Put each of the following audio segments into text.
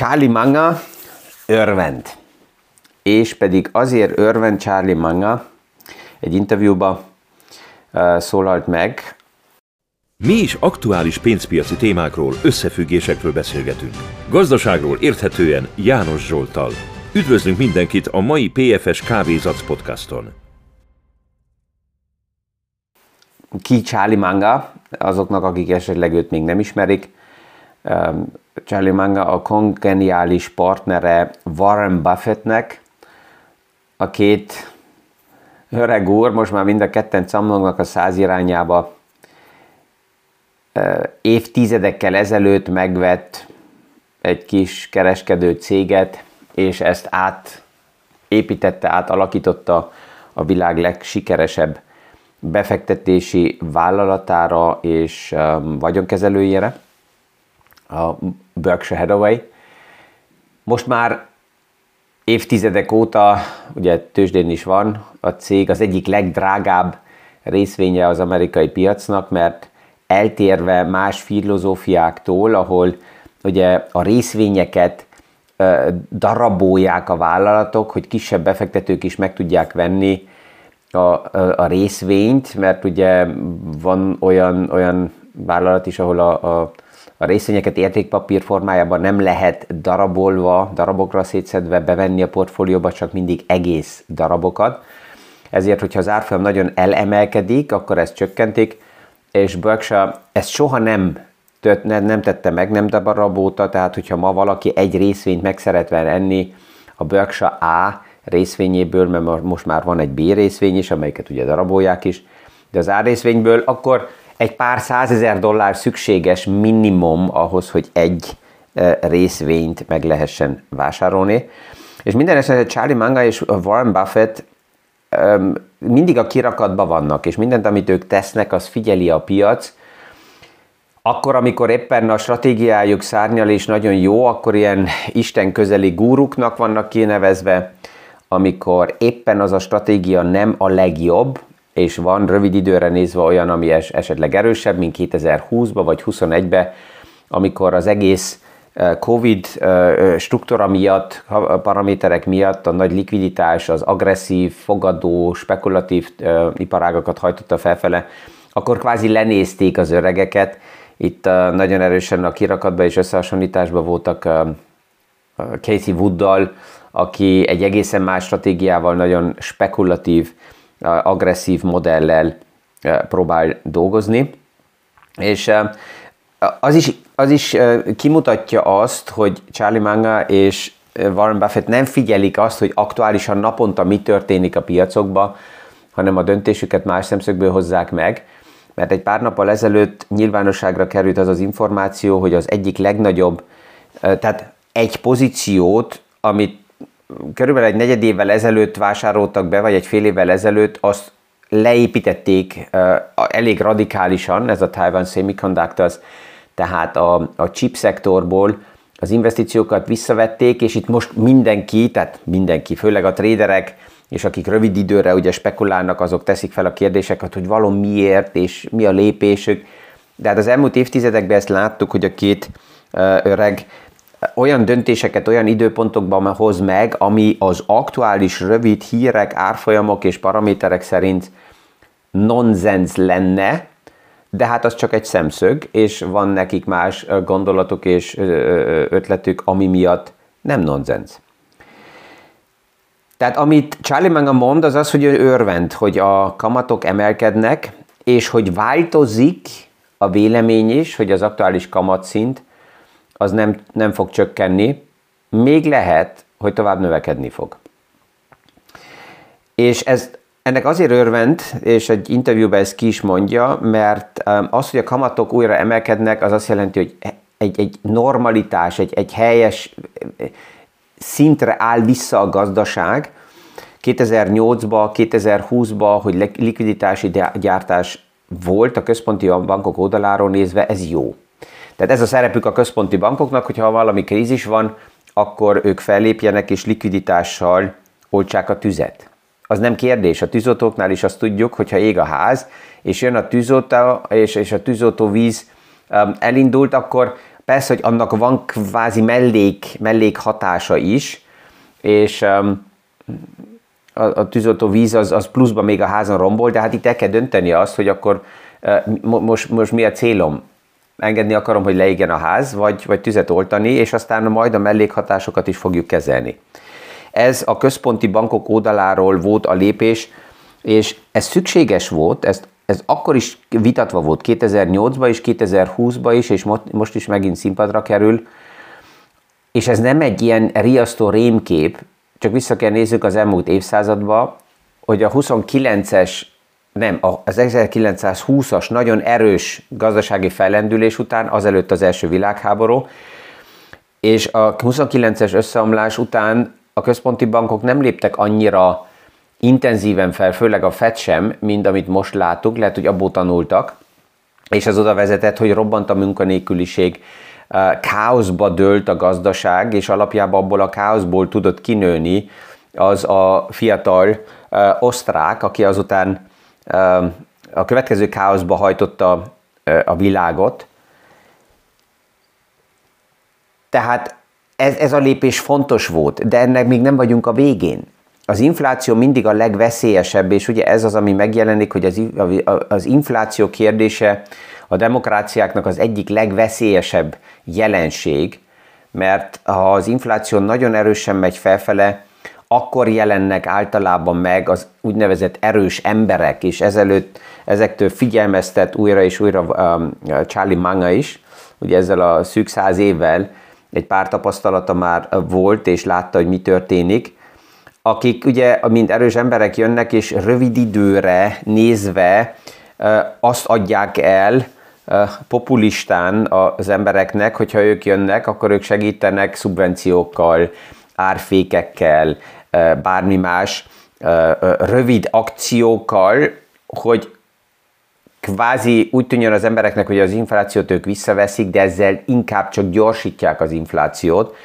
Charlie Munger örvend. És pedig azért örvend Charlie Munger, egy interjúban szólalt meg. Mi is aktuális pénzpiaci témákról, összefüggésekről beszélgetünk. Gazdaságról érthetően János Zsolttal. Üdvözlünk mindenkit a mai PFS Kávézac podcaston. Ki Charlie Munger? Azoknak, akik esetleg őt még nem ismerik. Charlie Munger a kongeniális partnere Warren Buffettnek. A két öreg úr most már mind a ketten camlognak a 100 irányába. Évtizedekkel ezelőtt megvett egy kis kereskedő céget, és ezt átalakította a világ legsikeresebb befektetési vállalatára és vagyonkezelőjére, a Berkshire Hathaway. Most már évtizedek óta, ugye tőzsdén is van a cég, az egyik legdrágább részvénye az amerikai piacnak, mert eltérve más filozófiáktól, ahol ugye a részvényeket darabolják a vállalatok, hogy kisebb befektetők is meg tudják venni a részvényt, mert ugye van olyan vállalat is, ahol a részvényeket értékpapír formájában nem lehet darabokra szétszedve bevenni a portfólióba, csak mindig egész darabokat. Ezért, hogyha az árfolyam nagyon elemelkedik, akkor ez csökkentik, és Berkshire ezt soha nem tette meg, nem darabolta, tehát hogyha ma valaki egy részvényt meg szeretne venni a Berkshire A részvényéből, mert most már van egy B részvény is, amelyiket ugye darabolják is, de az A részvényből, akkor egy pár $100,000 szükséges minimum ahhoz, hogy egy részvényt meg lehessen vásárolni. És minden esetben Charlie Munger és Warren Buffett mindig a kirakatban vannak, és mindent, amit ők tesznek, az figyeli a piac. Akkor, amikor éppen a stratégiájuk szárnyal és nagyon jó, akkor ilyen Isten közeli gúruknak vannak kinevezve, amikor éppen az a stratégia nem a legjobb, és van rövid időre nézve olyan, ami esetleg erősebb, mint 2020-ban vagy 2021-ben, amikor az egész Covid struktúra miatt, paraméterek miatt a nagy likviditás, az agresszív, fogadó, spekulatív iparágakat hajtotta felfele, akkor kvázi lenézték az öregeket. Itt nagyon erősen a kirakatban és összehasonlításban voltak Casey Wooddal, aki egy egészen más stratégiával, nagyon spekulatív, agresszív modellel próbál dolgozni. És az is kimutatja azt, hogy Charlie Munger és Warren Buffett nem figyelik azt, hogy aktuálisan naponta mi történik a piacokban, hanem a döntésüket más szemszögből hozzák meg. Mert egy pár nappal ezelőtt nyilvánosságra került az az információ, hogy az egyik legnagyobb, tehát egy pozíciót, amit körülbelül egy negyed évvel ezelőtt vásároltak be, vagy egy fél évvel ezelőtt, azt leépítették elég radikálisan, ez a Taiwan Semiconductor, tehát a chip szektorból az investíciókat visszavették, és itt most mindenki, főleg a tréderek, és akik rövid időre ugye spekulálnak, azok teszik fel a kérdéseket, hogy való miért, és mi a lépésük. De hát az elmúlt évtizedekben ezt láttuk, hogy a két öreg olyan döntéseket olyan időpontokban hoz meg, ami az aktuális rövid hírek, árfolyamok és paraméterek szerint nonsens lenne, de hát az csak egy szemszög, és van nekik más gondolatok és ötletük, ami miatt nem nonsens. Tehát amit Charlie Munger mond, az az, hogy ő örvend, hogy a kamatok emelkednek, és hogy változik a vélemény is, hogy az aktuális kamatszint az nem fog csökkenni, még lehet, hogy tovább növekedni fog. És ennek azért örvend, és egy interjúban ez ki is mondja, mert az, hogy a kamatok újra emelkednek, az azt jelenti, hogy egy normalitás, egy helyes szintre áll vissza a gazdaság. 2008-ban, 2020-ban, hogy likviditási gyártás volt a központi bankok oldaláról nézve, ez jó. Tehát ez a szerepük a központi bankoknak, hogyha valami krízis van, akkor ők fellépjenek és likviditással oltsák a tüzet. Az nem kérdés, a tűzoltóknál is azt tudjuk, hogyha ég a ház, és jön a tűzoltó, és a tűzoltóvíz elindult, akkor Persze, hogy annak van kvázi mellékhatása is, és a tűzoltó víz az pluszban még a házon rombol, de hát itt el kell dönteni azt, hogy akkor most mi a célom? Engedni akarom, hogy leégjen a ház, vagy tüzet oltani, és aztán majd a mellékhatásokat is fogjuk kezelni. Ez a központi bankok oldaláról volt a lépés, és ez szükséges volt, ez akkor is vitatva volt 2008-ban is, 2020-ban is, és most is megint színpadra kerül, és ez nem egy ilyen riasztó rémkép, csak vissza kell nézzük az elmúlt évszázadba, hogy a 1920-as nagyon erős gazdasági fellendülés után, azelőtt az első világháború, és a 29-es összeomlás után a központi bankok nem léptek annyira intenzíven fel, főleg a Fed sem, mint amit most láttuk, lehet, hogy abból tanultak, és ez oda vezetett, hogy robbant a munkanélküliség, káoszba dőlt a gazdaság, és alapjában abból a káoszból tudott kinőni az a fiatal osztrák, aki azután a következő káoszba hajtotta a világot. Tehát ez a lépés fontos volt, de ennek még nem vagyunk a végén. Az infláció mindig a legveszélyesebb, és ugye ez az, ami megjelenik, hogy az infláció kérdése a demokráciáknak az egyik legveszélyesebb jelenség, mert ha az infláció nagyon erősen megy felfele, akkor jelennek általában meg az úgynevezett erős emberek, és ezektől figyelmeztet újra és újra Charlie Munger is, ugye ezzel a szűk 100 évvel egy pár tapasztalata már volt, és látta, hogy mi történik, akik ugye, mint erős emberek jönnek, és rövid időre nézve azt adják el populistán az embereknek, hogyha ők jönnek, akkor ők segítenek szubvenciókkal, árfékekkel, bármi más rövid akciókkal, hogy kvázi úgy tűnjön az embereknek, hogy az inflációt ők visszaveszik, de ezzel inkább csak gyorsítják az inflációt.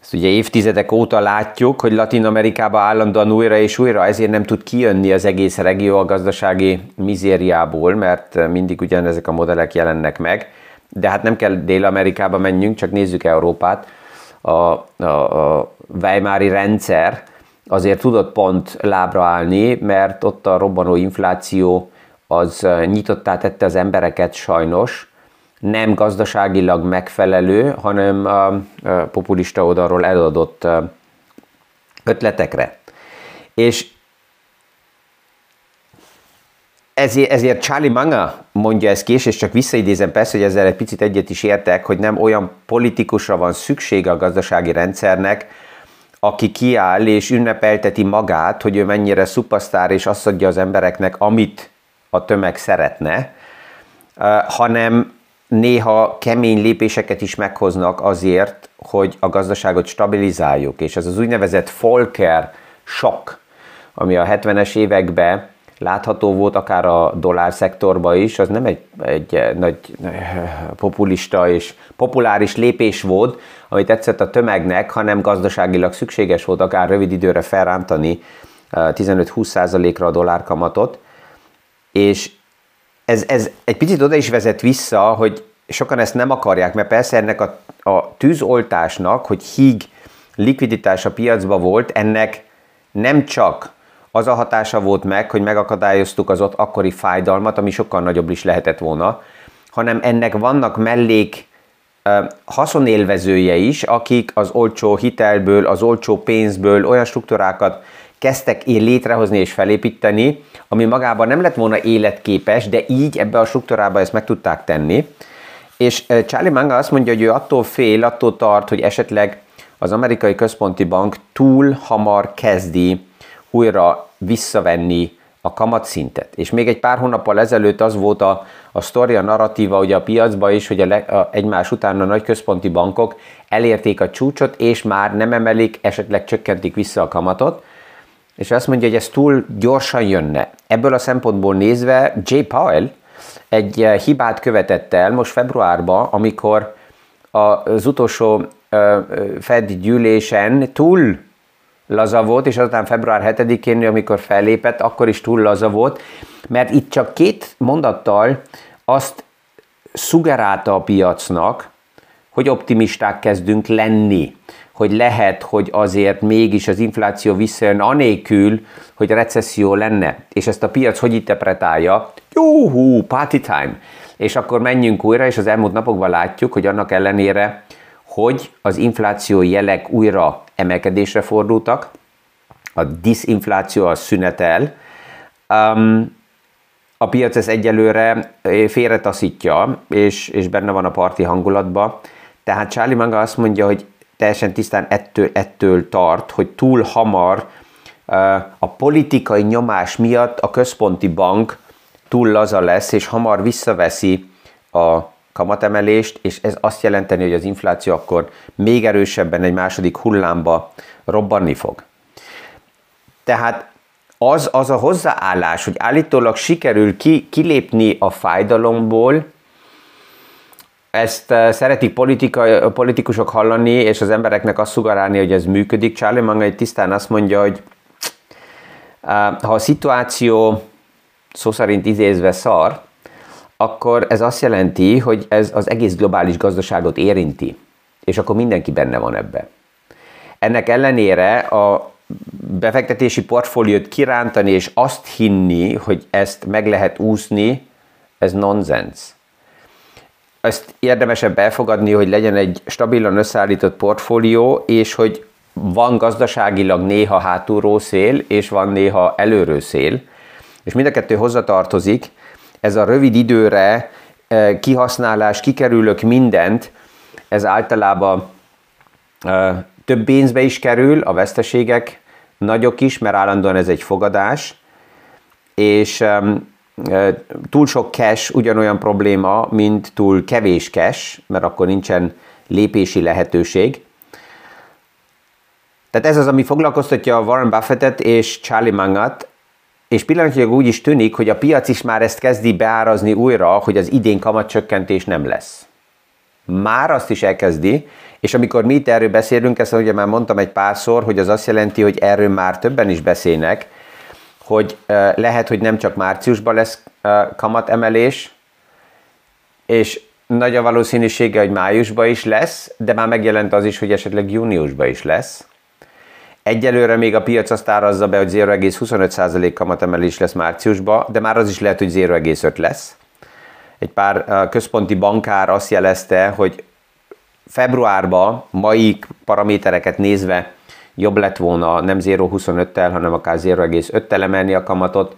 Ezt ugye évtizedek óta látjuk, hogy Latin-Amerikában állandóan újra és újra, ezért nem tud kijönni az egész regió a gazdasági mizériából, mert mindig ugyanezek a modellek jelennek meg. De hát nem kell Dél-Amerikába menjünk, csak nézzük Európát. A weimári rendszer azért tudott pont lábra állni, mert ott a robbanó infláció az nyitottá tette az embereket sajnos, nem gazdaságilag megfelelő, hanem a populista oldalról eladott ötletekre. És ezért Charlie Munger mondja ezt ki, és csak visszaidézem persze, hogy ezzel egy picit egyet is értek, hogy nem olyan politikusra van szüksége a gazdasági rendszernek, aki kiáll és ünnepelteti magát, hogy ő mennyire szupersztár, és azt adja az embereknek, amit a tömeg szeretne, hanem néha kemény lépéseket is meghoznak azért, hogy a gazdaságot stabilizáljuk. És ez az úgynevezett Volcker shock, ami a 70-es években látható volt, akár a dollár szektorban is, az nem egy nagy populista és populáris lépés volt, ami tetszett a tömegnek, hanem gazdaságilag szükséges volt akár rövid időre felrántani 15-20%-ra a dollárkamatot. És ez egy picit oda is vezet vissza, hogy sokan ezt nem akarják, mert persze ennek a tűzoltásnak, hogy híg likviditás a piacba volt, ennek nem csak az a hatása volt meg, hogy megakadályoztuk az ott akkori fájdalmat, ami sokkal nagyobb is lehetett volna, hanem ennek vannak mellék haszonélvezője is, akik az olcsó hitelből, az olcsó pénzből olyan struktúrákat kezdtek létrehozni és felépíteni, ami magában nem lett volna életképes, de így ebbe a struktúrába ezt meg tudták tenni. És Charlie Munger azt mondja, hogy ő attól fél, attól tart, hogy esetleg az amerikai központi bank túl hamar kezdi újra visszavenni a kamatszintet. És még egy pár hónappal ezelőtt az volt a sztori, a narratíva ugye a piacban is, hogy egymás után a nagy központi bankok elérték a csúcsot, és már nem emelik, esetleg csökkentik vissza a kamatot. És azt mondja, hogy ez túl gyorsan jönne. Ebből a szempontból nézve Jay Powell egy hibát követett el most februárban, amikor az utolsó Fed gyűlésen túl laza volt, és azután február 7-én, amikor fellépett, akkor is túl laza volt, mert itt csak két mondattal azt szugerálta a piacnak, hogy optimisták kezdünk lenni, hogy lehet, hogy azért mégis az infláció visszajön anélkül, hogy recesszió lenne. És ezt a piac hogy interpretálja? Juhú, party time! És akkor menjünk újra, és az elmúlt napokban látjuk, hogy annak ellenére, hogy az infláció jelek újra emelkedésre fordultak, a diszinfláció az szünetel, a piac ezt egyelőre félretaszítja, és benne van a parti hangulatba. Tehát Charlie Munger azt mondja, hogy teljesen tisztán ettől tart, hogy túl hamar a politikai nyomás miatt a központi bank túl laza lesz, és hamar visszaveszi a kamatemelést, és ez azt jelenteni, hogy az infláció akkor még erősebben egy második hullámba robbanni fog. Tehát az a hozzáállás, hogy állítólag sikerül kilépni a fájdalomból, ezt szeretik politikusok hallani, és az embereknek azt sugárálni, hogy ez működik. Charlie Munger tisztán azt mondja, hogy ha a szituáció szó szerint idézve szar, akkor ez azt jelenti, hogy ez az egész globális gazdaságot érinti, és akkor mindenki benne van ebbe. Ennek ellenére a befektetési portfóliót kirántani, és azt hinni, hogy ezt meg lehet úszni, ez nonsens. Ezt érdemesebb elfogadni, hogy legyen egy stabilan összeállított portfólió, és hogy van gazdaságilag néha hátulról szél, és van néha előről szél, és mind a kettő hozzatartozik. Ez a rövid időre kihasználás, kikerülök mindent, ez általában több pénzbe is kerül, a veszteségek nagyok is, mert állandóan ez egy fogadás, és túl sok cash ugyanolyan probléma, mint túl kevés cash, mert akkor nincsen lépési lehetőség. Tehát ez az, ami foglalkoztatja Warren Buffettet és Charlie Mungert, és pillanatilag úgy is tűnik, hogy a piac is már ezt kezdi beárazni újra, hogy az idén kamatcsökkentés nem lesz. Már azt is elkezdi, és amikor mi itt erről beszélünk, ezt ugye már mondtam egy párszor, hogy az azt jelenti, hogy erről már többen is beszélnek, hogy lehet, hogy nem csak márciusban lesz kamatemelés, és nagy a valószínűsége, hogy májusban is lesz, de már megjelent az is, hogy esetleg júniusban is lesz. Egyelőre még a piac azt árazza be, hogy 0,25% kamatemelés lesz márciusban, de már az is lehet, hogy 0,5 lesz. Egy pár központi bankár azt jelezte, hogy februárban mai paramétereket nézve jobb lett volna nem 0,25-tel, hanem akár 0,5-tel emelni a kamatot.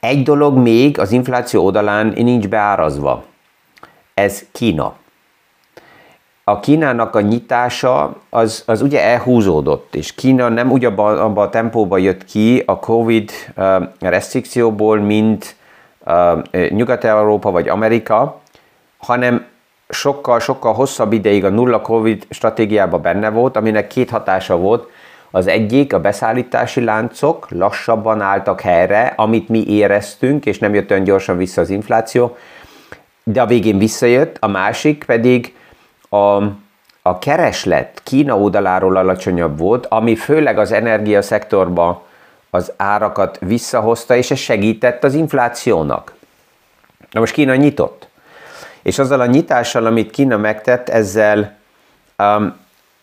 Egy dolog még az infláció oldalán nincs beárazva. Ez Kína. A Kínának a nyitása az ugye elhúzódott, és Kína nem ugyanabban a tempóban jött ki a Covid restrikcióból, mint Nyugat-Európa vagy Amerika, hanem sokkal-sokkal hosszabb ideig a nulla Covid stratégiában benne volt, aminek két hatása volt. Az egyik, a beszállítási láncok lassabban álltak helyre, amit mi éreztünk, és nem jött olyan gyorsan vissza az infláció, de a végén visszajött. A másik pedig a kereslet Kína oldaláról alacsonyabb volt, ami főleg az energiaszektorban az árakat visszahozta, és ez segített az inflációnak. Na most Kína nyitott. És azzal a nyitással, amit Kína megtett, ezzel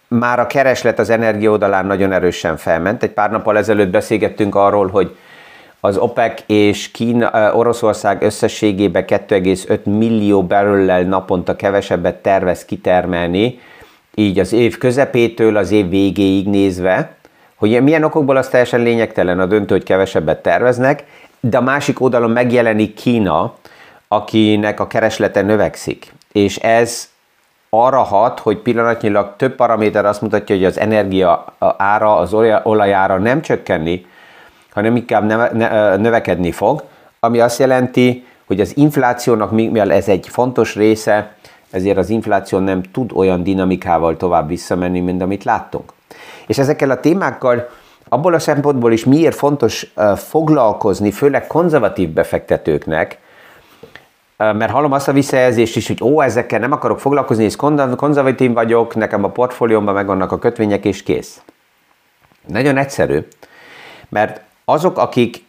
már a kereslet az energia oldalán nagyon erősen felment. Egy pár nappal ezelőtt beszélgettünk arról, hogy az OPEC és Kína, Oroszország összességében 2,5 millió barrellel naponta kevesebbet tervez kitermelni, így az év közepétől az év végéig nézve, hogy milyen okokból az teljesen lényegtelen, a döntő, hogy kevesebbet terveznek, de a másik oldalon megjelenik Kína, akinek a kereslete növekszik. És ez arra hat, hogy pillanatnyilag több paraméter azt mutatja, hogy az energia ára, az olajára nem csökkenni, hanem inkább növekedni fog, ami azt jelenti, hogy az inflációnak, mivel ez egy fontos része, ezért az infláció nem tud olyan dinamikával tovább visszamenni, mint amit láttunk. És ezekkel a témákkal abból a szempontból is miért fontos foglalkozni, főleg konzervatív befektetőknek, mert hallom azt a visszajelzést is, hogy ezekkel nem akarok foglalkozni, és konzervatív vagyok, nekem a portfóliómban megvannak a kötvények, és kész. Nagyon egyszerű, mert azok, akik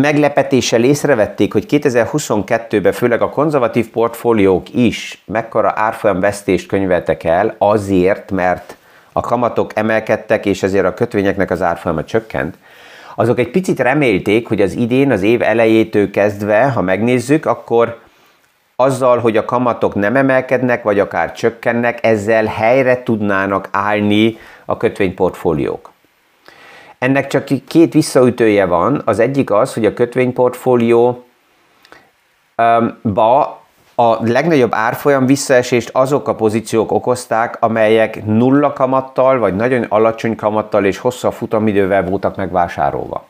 meglepetéssel észrevették, hogy 2022-ben főleg a konzervatív portfóliók is mekkora árfolyamvesztést könyveltek el azért, mert a kamatok emelkedtek, és ezért a kötvényeknek az árfolyama csökkent, azok egy picit remélték, hogy az idén, az év elejétől kezdve, ha megnézzük, akkor azzal, hogy a kamatok nem emelkednek, vagy akár csökkennek, ezzel helyre tudnának állni a kötvényportfóliók. Ennek csak két visszaütője van. Az egyik az, hogy a kötvényportfólióba a legnagyobb árfolyam visszaesést azok a pozíciók okozták, amelyek nulla kamattal, vagy nagyon alacsony kamattal és hosszabb futamidővel voltak megvásárolva.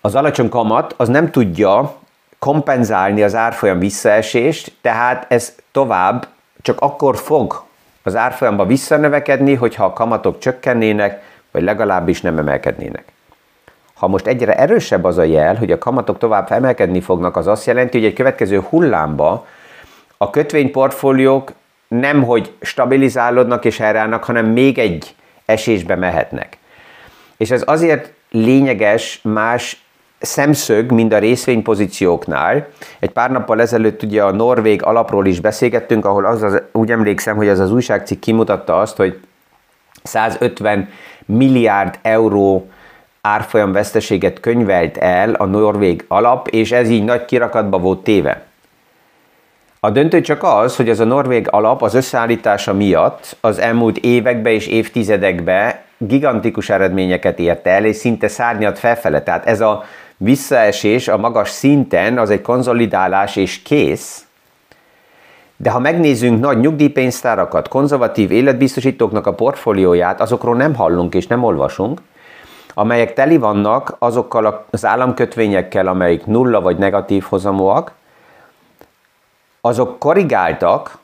Az alacsony kamat az nem tudja kompenzálni az árfolyam visszaesést, tehát ez tovább csak akkor fog az árfolyamba visszanövekedni, hogyha a kamatok csökkennének, vagy legalábbis nem emelkednének. Ha most egyre erősebb az a jel, hogy a kamatok tovább emelkedni fognak, az azt jelenti, hogy egy következő hullámba a kötvényportfóliók nemhogy stabilizálódnak és helyreállnak, hanem még egy esésbe mehetnek. És ez azért lényeges más szemszög, mint a részvénypozícióknál. Egy pár nappal ezelőtt ugye a norvég alapról is beszélgettünk, ahol úgy emlékszem, hogy az az újságcikk kimutatta azt, hogy 150 milliárd euró árfolyamveszteséget könyvelt el a norvég alap, és ez így nagy kirakatba volt téve. A döntő csak az, hogy ez a norvég alap az összeállítása miatt az elmúlt években és évtizedekben gigantikus eredményeket ért el, és szinte szárnyat felfele. Tehát ez a visszaesés a magas szinten, az egy konszolidálás és kész. De ha megnézzünk nagy nyugdíjpénztárakat, konzervatív életbiztosítóknak a portfólióját, azokról nem hallunk és nem olvasunk, amelyek teli vannak azokkal az államkötvényekkel, amelyik nulla vagy negatív hozamúak, azok korrigáltak,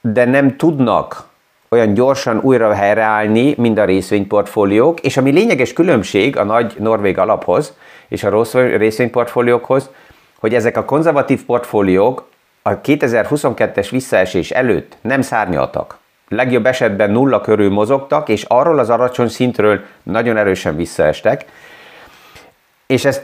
de nem tudnak olyan gyorsan újra helyreállni, mint a részvényportfóliók, és ami lényeges különbség a nagy norvég alaphoz és a rossz részvényportfóliókhoz, hogy ezek a konzervatív portfóliók a 2022-es visszaesés előtt nem szárnyaltak. Legjobb esetben nulla körül mozogtak, és arról az alacsony szintről nagyon erősen visszaestek. És ez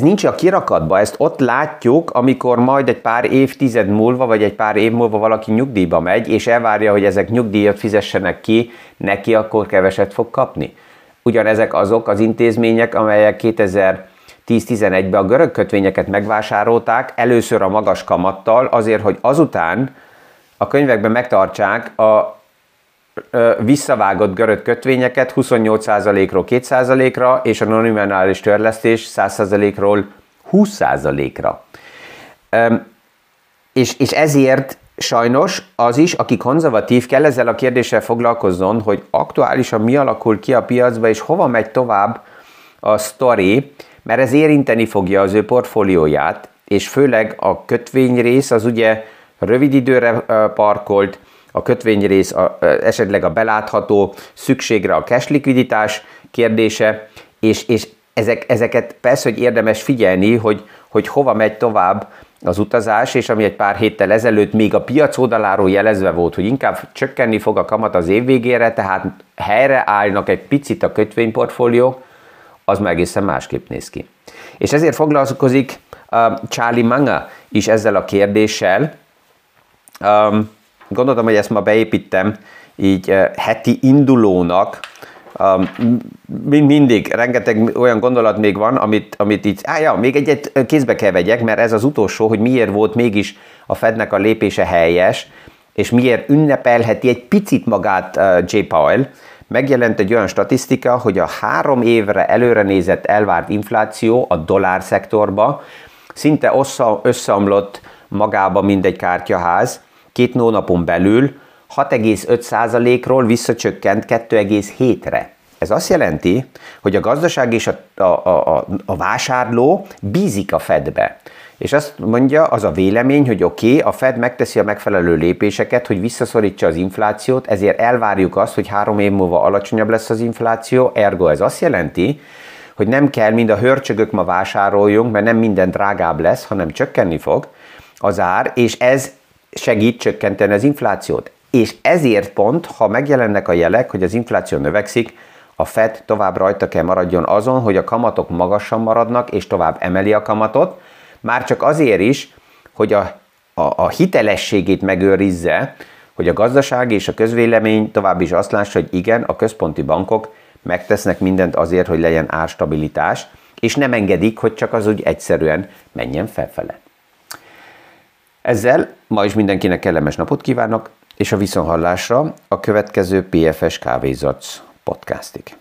nincs a kirakatba, ezt ott látjuk, amikor majd egy pár évtized múlva, vagy egy pár év múlva valaki nyugdíjba megy, és elvárja, hogy ezek nyugdíjat fizessenek ki, neki akkor keveset fog kapni. Ugyanezek azok az intézmények, amelyek 2010-11-ben a görög kötvényeket megvásárolták, először a magas kamattal, azért, hogy azután a könyvekben megtartsák a visszavágott görög kötvényeket 28%-ról 2%-ra, és a nominális törlesztés 100%-ról 20%-ra. És ezért sajnos az is, aki konzervatív, kell ezzel a kérdéssel foglalkozzon, hogy aktuálisan mi alakul ki a piacba, és hova megy tovább a sztori, mert ez érinteni fogja az ő portfólióját, és főleg a kötvényrész az ugye rövid időre parkolt, a kötvényrész esetleg a belátható szükségre a cash likviditás kérdése, és ezeket persze, hogy érdemes figyelni, hogy hova megy tovább az utazás, és ami egy pár héttel ezelőtt még a piac oldaláról jelezve volt, hogy inkább csökkenni fog a kamat az év végére, tehát helyreállnak egy picit a kötvényportfóliók, az meg egészen másképp néz ki. És ezért foglalkozik Charlie Munger is ezzel a kérdéssel. Gondoltam, hogy ezt ma beépítem így heti indulónak. Mindig rengeteg olyan gondolat még van, amit így, még egyet kézbe kell vegyek, mert ez az utolsó, hogy miért volt mégis a Fednek a lépése helyes, és miért ünnepelheti egy picit magát Jay Powell. Megjelent egy olyan statisztika, hogy a 3 évre előre nézett elvárt infláció a dollár szektorba szinte összeomlott magába, mint egy kártyaház. 2 hónapon belül 6,5%-ról visszacsökkent 2,7-re. Ez azt jelenti, hogy a gazdaság és a vásárló bízik a Fedbe. És azt mondja, az a vélemény, hogy oké, a Fed megteszi a megfelelő lépéseket, hogy visszaszorítsa az inflációt, ezért elvárjuk azt, hogy 3 év múlva alacsonyabb lesz az infláció, ergo ez azt jelenti, hogy nem kell mind a hörcsögök ma vásároljunk, mert nem minden drágább lesz, hanem csökkenni fog az ár, és ez segít csökkenteni az inflációt. És ezért pont, ha megjelennek a jelek, hogy az infláció növekszik, A Fed tovább rajta kell maradjon azon, hogy a kamatok magasan maradnak, és tovább emeli a kamatot, már csak azért is, hogy a hitelességét megőrizze, hogy a gazdaság és a közvélemény tovább is azt lássa, hogy igen, a központi bankok megtesznek mindent azért, hogy legyen árstabilitás, és nem engedik, hogy csak az úgy egyszerűen menjen felfele. Ezzel ma is mindenkinek kellemes napot kívánok, és a viszonthallásra a következő PFS Kávézac podcastig.